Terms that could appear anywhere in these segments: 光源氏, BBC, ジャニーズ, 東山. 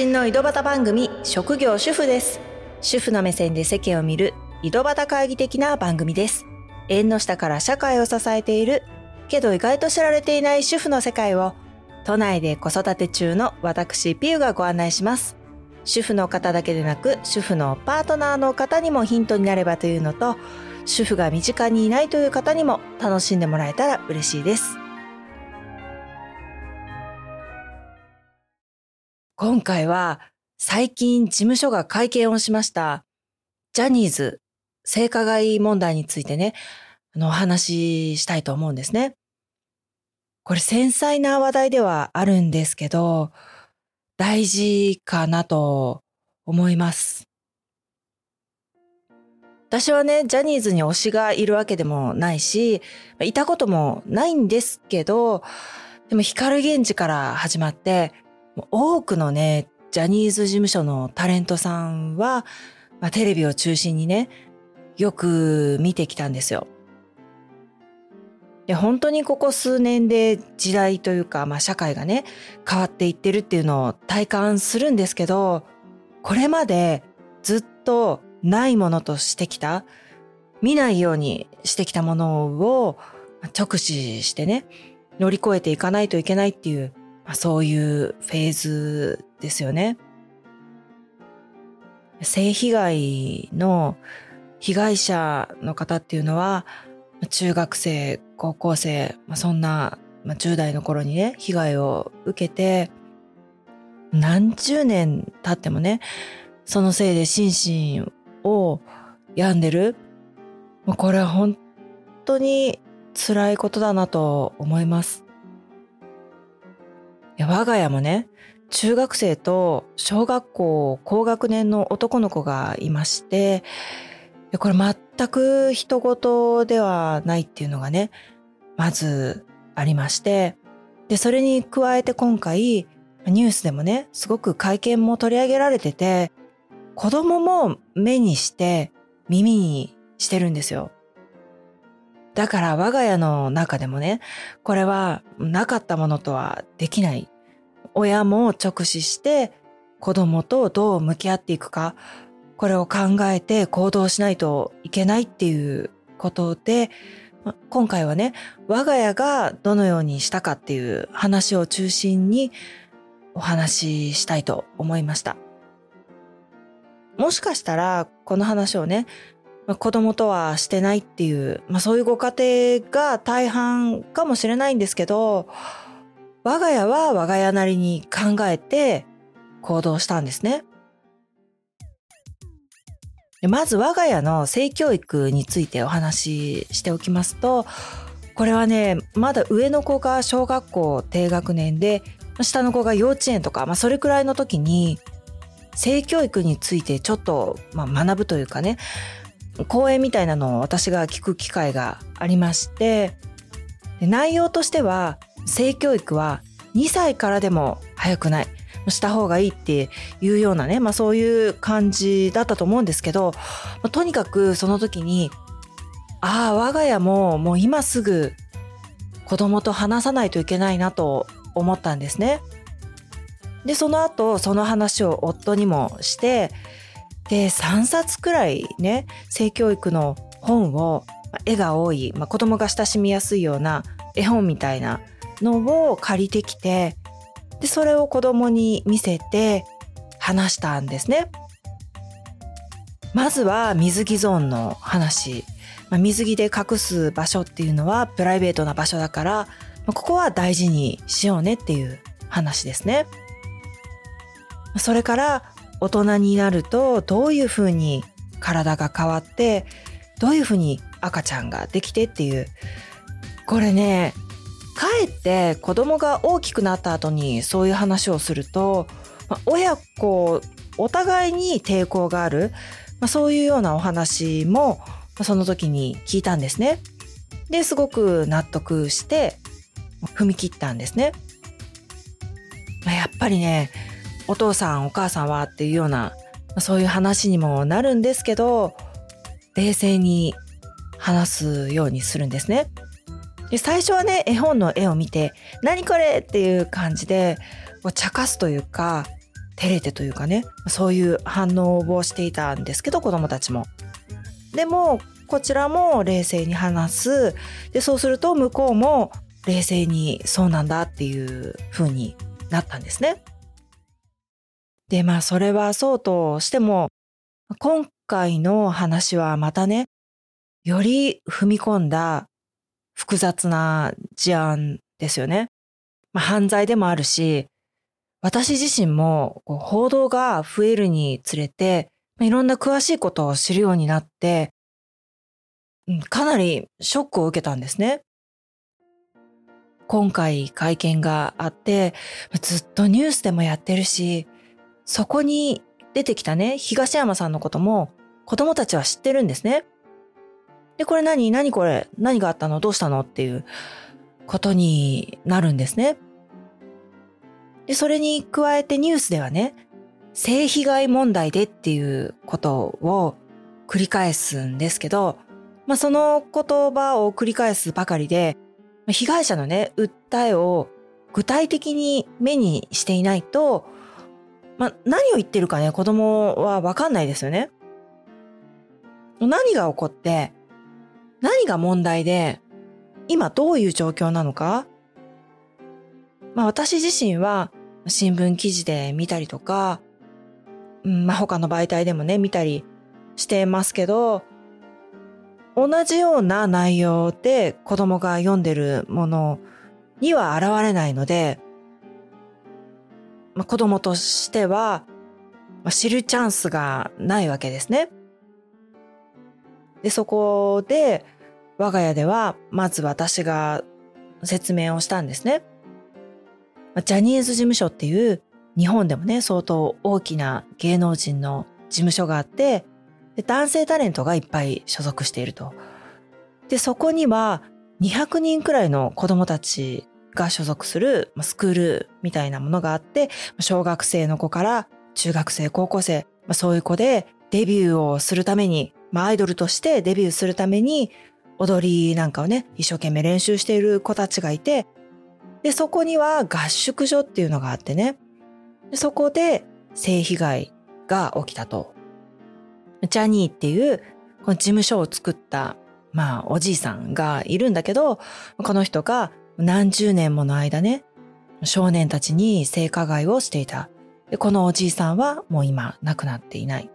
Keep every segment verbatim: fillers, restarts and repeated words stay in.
信の井戸端番組、職業主婦です。主婦の目線で世間を見る井戸端会議的な番組です。縁の下から社会を支えているけど意外と知られていない主婦の世界を、都内で子育て中の私ピウがご案内します。主婦の方だけでなく、主婦のパートナーの方にもヒントになればというのと、主婦が身近にいないという方にも楽しんでもらえたら嬉しいです。今回は最近事務所が会見をしました。ジャニーズ性加害問題についてね、あのお話ししたいと思うんですね。これ繊細な話題ではあるんですけど、大事かなと思います。私はね、ジャニーズに推しがいるわけでもないし、いたこともないんですけど、でも光源氏から始まって、多くのね、ジャニーズ事務所のタレントさんは、まあ、テレビを中心にね、よく見てきたんですよ。本当にここ数年で時代というか、まあ、社会がね変わっていってるっていうのを体感するんですけど、これまでずっとないものとしてきた、見ないようにしてきたものを直視してね、乗り越えていかないといけないっていう、まあ、そういうフェーズですよね。性被害の被害者の方っていうのは、中学生、高校生、そんなじゅう代の頃にね、被害を受けて、何十年経ってもね、そのせいで心身を病んでる。これは本当に辛いことだなと思います。我が家もね、中学生と小学校高学年の男の子がいまして、これ全く人事ではないっていうのがね、まずありまして、で、それに加えて今回、ニュースでもね、すごく会見も取り上げられてて、子供も目にして耳にしてるんですよ。だから我が家の中でもね、これはなかったものとはできない。親も直視して子供とどう向き合っていくか、これを考えて行動しないといけないっていうことで、今回はね、我が家がどのようにしたかっていう話を中心にお話ししたいと思いました。もしかしたらこの話をね、子供とはしてないっていう、まあ、そういうご家庭が大半かもしれないんですけど、我が家は我が家なりに考えて行動したんですね。まず我が家の性教育についてお話ししておきますと、これはね、まだ上の子が小学校低学年で、下の子が幼稚園とか、まあ、それくらいの時に性教育についてちょっと、まあ、学ぶというかね、講演みたいなのを私が聞く機会がありまして、内容としては、性教育はにさいからでも早くない、した方がいいっていうようなね、まあそういう感じだったと思うんですけど、とにかくその時に、ああ、我が家ももう今すぐ子供と話さないといけないなと思ったんですね。で、その後その話を夫にもして、で、さんさつくらいね、性教育の本を、絵が多い、まあ、子供が親しみやすいような絵本みたいなのを借りてきて、で、それを子供に見せて話したんですね。まずは水着ゾーンの話。まあ、水着で隠す場所っていうのはプライベートな場所だから、まあ、ここは大事にしようねっていう話ですね。それから大人になるとどういうふうに体が変わって、どういうふうに赤ちゃんができてっていう。これね、かえって子供が大きくなった後にそういう話をすると、親子お互いに抵抗がある、まあ、そういうようなお話もその時に聞いたんですね。で、すごく納得して踏み切ったんですね。まあ、やっぱりね、お父さんお母さんはっていうような、そういう話にもなるんですけど、冷静に話すようにするんですね。で、最初はね、絵本の絵を見て、何これっていう感じで、茶化すというか、照れてというかね、そういう反応をしていたんですけど、子どもたちも。でもこちらも冷静に話す。で、そうすると向こうも冷静にそうなんだっていう風になったんですね。で、まあそれはそうとしても、今回の話はまたね、より踏み込んだ複雑な事案ですよね。まあ、犯罪でもあるし、私自身も報道が増えるにつれて、いろんな詳しいことを知るようになって、かなりショックを受けたんですね。今回会見があって、ずっとニュースでもやってるし、そこに出てきたね、東山さんのことも子供たちは知ってるんですね。で、これ何何これ何があったのどうしたのっていうことになるんですね。で、それに加えてニュースではね、性被害問題でっていうことを繰り返すんですけど、まあ、その言葉を繰り返すばかりで、被害者のね、訴えを具体的に目にしていないと、まあ、何を言ってるかね、子供はわかんないですよね。何が起こって、何が問題で、今どういう状況なのか。まあ私自身は新聞記事で見たりとか、うん、まあ他の媒体でもね、見たりしてますけど、同じような内容で子供が読んでるものには現れないので、まあ、子供としては知るチャンスがないわけですね。で、そこで我が家ではまず私が説明をしたんですね。ジャニーズ事務所っていう日本でもね、相当大きな芸能人の事務所があって、で、男性タレントがいっぱい所属していると。で、そこにはにひゃくにんくらいの子供たちが所属するスクールみたいなものがあって、小学生の子から中学生、高校生、そういう子でデビューをするために、まあ、アイドルとしてデビューするために踊りなんかをね、一生懸命練習している子たちがいて、で、そこには合宿所っていうのがあってね、で、そこで性被害が起きたと。ジャニーっていうこの事務所を作った、まあ、おじいさんがいるんだけど、この人が何十年もの間ね、少年たちに性加害をしていた。で、このおじいさんはもう今亡くなっていない。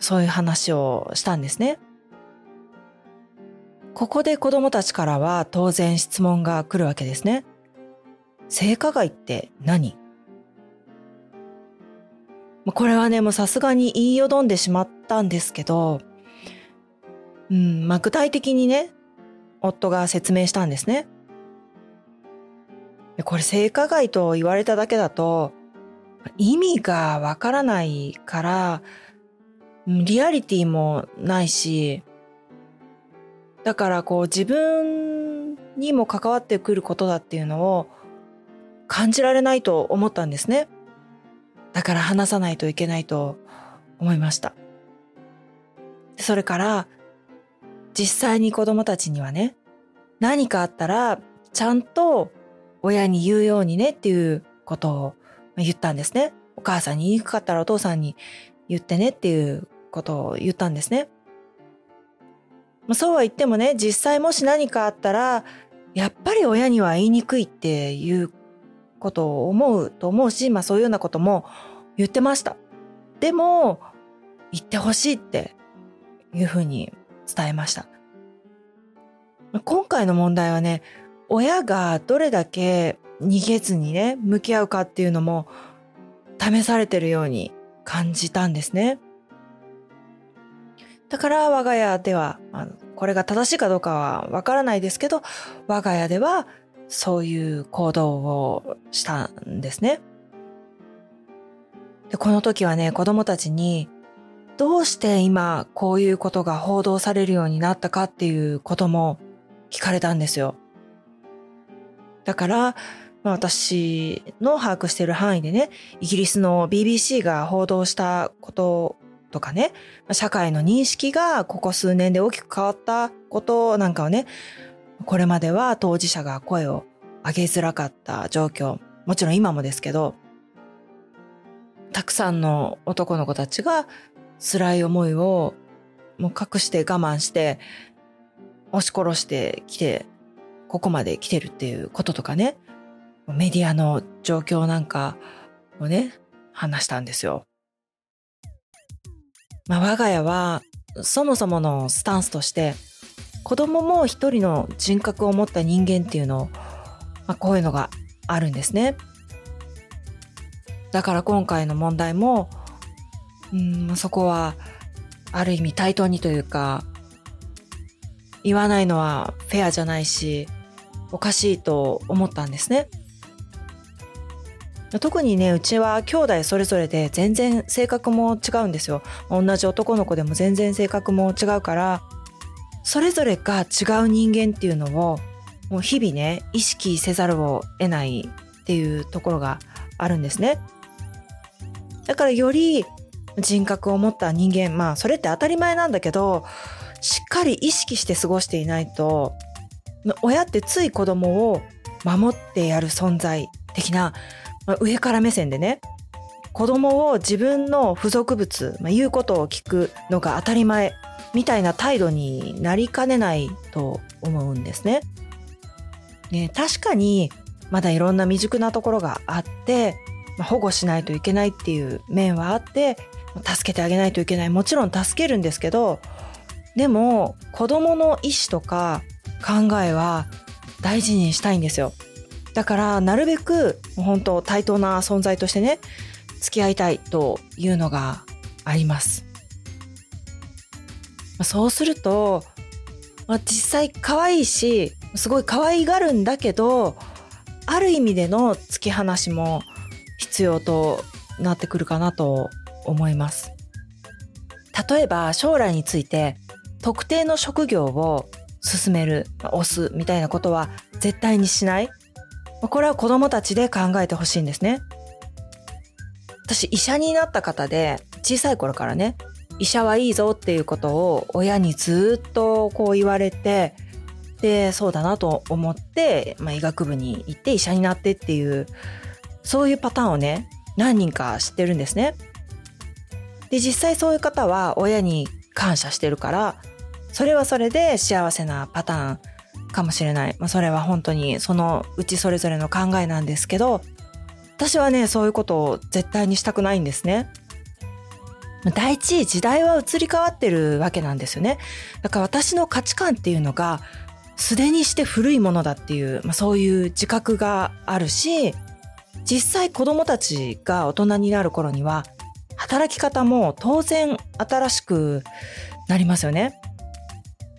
そういう話をしたんですね。ここで子供たちからは当然質問が来るわけですね。性加害って何？これはね、もうさすがに言いよどんでしまったんですけど、うん、まあ具体的にね、夫が説明したんですね。これ性加害と言われただけだと、意味がわからないから、リアリティもないし、だからこう自分にも関わってくることだっていうのを感じられないと思ったんですね。だから話さないといけないと思いました。それから実際に子供たちにはね、何かあったらちゃんと親に言うようにねっていうことを言ったんですね。お母さんに言いにくかったらお父さんに言ってねっていうことを言ったんですね。そうは言ってもね、実際もし何かあったら、やっぱり親には言いにくいっていうことを思うと思うし、まあそういうようなことも言ってました。でも、言ってほしいっていうふうに伝えました。今回の問題はね、親がどれだけ逃げずにね、向き合うかっていうのも試されてるように感じたんですね。だから我が家では、これが正しいかどうかはわからないですけど、我が家ではそういう行動をしたんですね。で、この時はね、子供たちにどうして今こういうことが報道されるようになったかっていうことも聞かれたんですよ。だから、まあ、私の把握している範囲でね、イギリスの ビービーシー が報道したこととかね、社会の認識がここ数年で大きく変わったことなんかをね、これまでは当事者が声を上げづらかった状況、もちろん今もですけど、たくさんの男の子たちが辛い思いをもう隠して我慢して押し殺してきて、ここまで来てるっていうこととかね、メディアの状況なんかをね、話したんですよ。まあ、我が家はそもそものスタンスとして、子供も一人の人格を持った人間っていうのを、まあ、こういうのがあるんですね。だから今回の問題も、うーん、そこはある意味対等にというか、言わないのはフェアじゃないし、おかしいと思ったんですね。特にね、うちは兄弟それぞれで全然性格も違うんですよ。同じ男の子でも全然性格も違うから、それぞれが違う人間っていうのをもう日々ね、意識せざるを得ないっていうところがあるんですね。だからより人格を持った人間、まあそれって当たり前なんだけど、しっかり意識して過ごしていないと、親ってつい子供を守ってやる存在的な、まあ、上から目線でね、子供を自分の付属物、まあ、言うことを聞くのが当たり前みたいな態度になりかねないと思うんですね。ね、確かにまだいろんな未熟なところがあって、まあ、保護しないといけないっていう面はあって、助けてあげないといけない。もちろん助けるんですけど、でも子供の意思とか考えは大事にしたいんですよ。だからなるべく本当対等な存在としてね、付き合いたいというのがあります。そうすると、まあ、実際可愛いし、すごい可愛がるんだけど、ある意味での突き放しも必要となってくるかなと思います。例えば将来について特定の職業を進める、推すみたいなことは絶対にしない。これは子供たちで考えてほしいんですね。私、医者になった方で、小さい頃からね、医者はいいぞっていうことを親にずっとこう言われて、で、そうだなと思って、まあ、医学部に行って医者になってっていう、そういうパターンをね、何人か知ってるんですね。で、実際そういう方は親に感謝してるから、それはそれで幸せなパターンかもしれない。まあ、それは本当にそのうちそれぞれの考えなんですけど、私はね、そういうことを絶対にしたくないんですね。第一、時代は移り変わってるわけなんですよね。だから私の価値観っていうのがすでにして古いものだっていう、まあ、そういう自覚があるし、実際子供たちが大人になる頃には働き方も当然新しくなりますよね。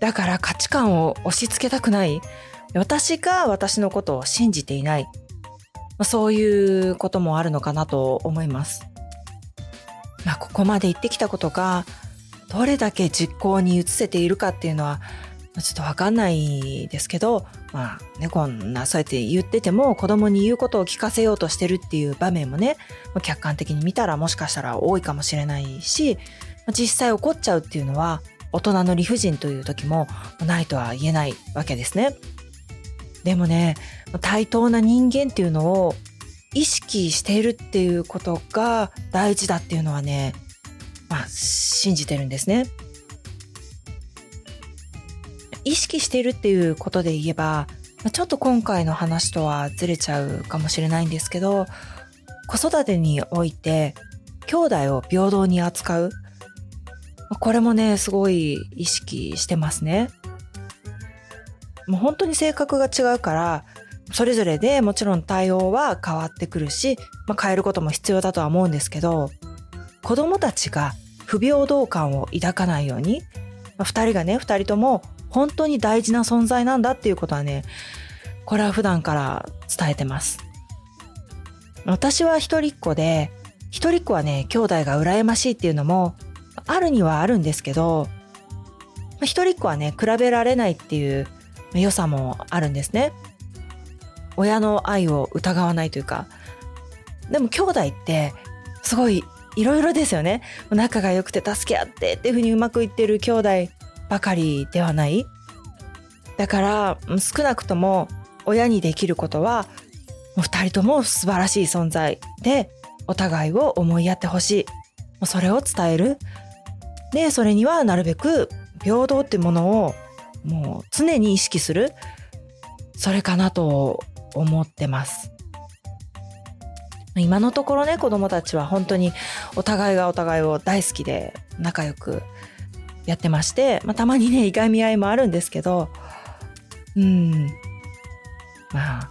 だから価値観を押し付けたくない。私が私のことを信じていない。そういうこともあるのかなと思います。まあ、ここまで言ってきたことがどれだけ実行に移せているかっていうのはちょっとわかんないですけど、まあね、こんなそうやって言ってても子供に言うことを聞かせようとしてるっていう場面もね、客観的に見たらもしかしたら多いかもしれないし、実際怒っちゃうっていうのは大人の理不尽という時もないとは言えないわけですね。でもね、対等な人間っていうのを意識しているっていうことが大事だっていうのはね、まあ信じてるんですね。意識しているっていうことで言えば、ちょっと今回の話とはずれちゃうかもしれないんですけど、子育てにおいて兄弟を平等に扱う。これもね、すごい意識してますね。もう本当に性格が違うから、それぞれでもちろん対応は変わってくるし、まあ、変えることも必要だとは思うんですけど、子供たちが不平等感を抱かないように、まあ、二人がね、二人とも本当に大事な存在なんだっていうことはね、これは普段から伝えてます。私は一人っ子で、一人っ子はね、兄弟が羨ましいっていうのも、あるにはあるんですけど、一人っ子はね、比べられないっていう良さもあるんですね。親の愛を疑わないというか。でも兄弟ってすごいいろいろですよね。仲が良くて助け合ってっていうふうにうまくいってる兄弟ばかりではない。だから少なくとも親にできることは、二人とも素晴らしい存在で、おお互いを思いやってほしい、それを伝える。でそれにはなるべく平等ってものをもう常に意識する、それかなと思ってます。今のところね、子どもたちは本当にお互いがお互いを大好きで仲良くやってまして、まあ、たまにねいがみ合いもあるんですけど、うん、まあ、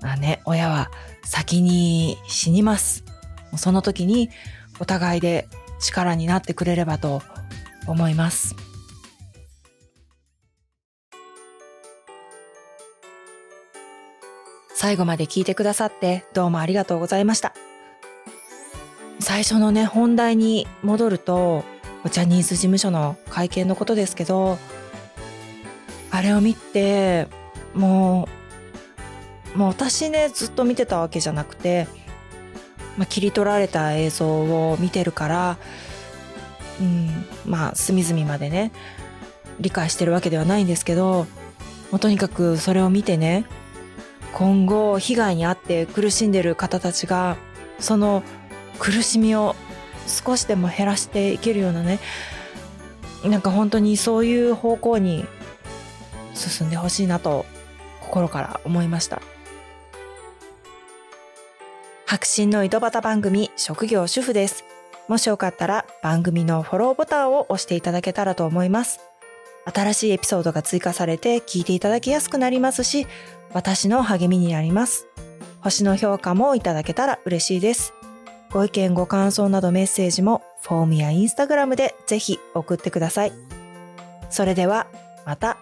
まあね、親は先に死にます。その時にお互いで力になってくれればと思います。最後まで聞いてくださってどうもありがとうございました。最初のね本題に戻ると、ジャニーズ事務所の会見のことですけど、あれを見てもう、もう私ねずっと見てたわけじゃなくて、まあ、切り取られた映像を見てるから、うん、まあ隅々までね理解してるわけではないんですけど、もうとにかくそれを見てね、今後被害に遭って苦しんでいる方たちがその苦しみを少しでも減らしていけるようなね、なんか本当にそういう方向に進んでほしいなと心から思いました。白真の井戸端番組、職業主婦です。もしよかったら番組のフォローボタンを押していただけたらと思います。新しいエピソードが追加されて聞いていただきやすくなりますし、私の励みになります。星の評価もいただけたら嬉しいです。ご意見ご感想などメッセージもフォームやインスタグラムでぜひ送ってください。それではまた。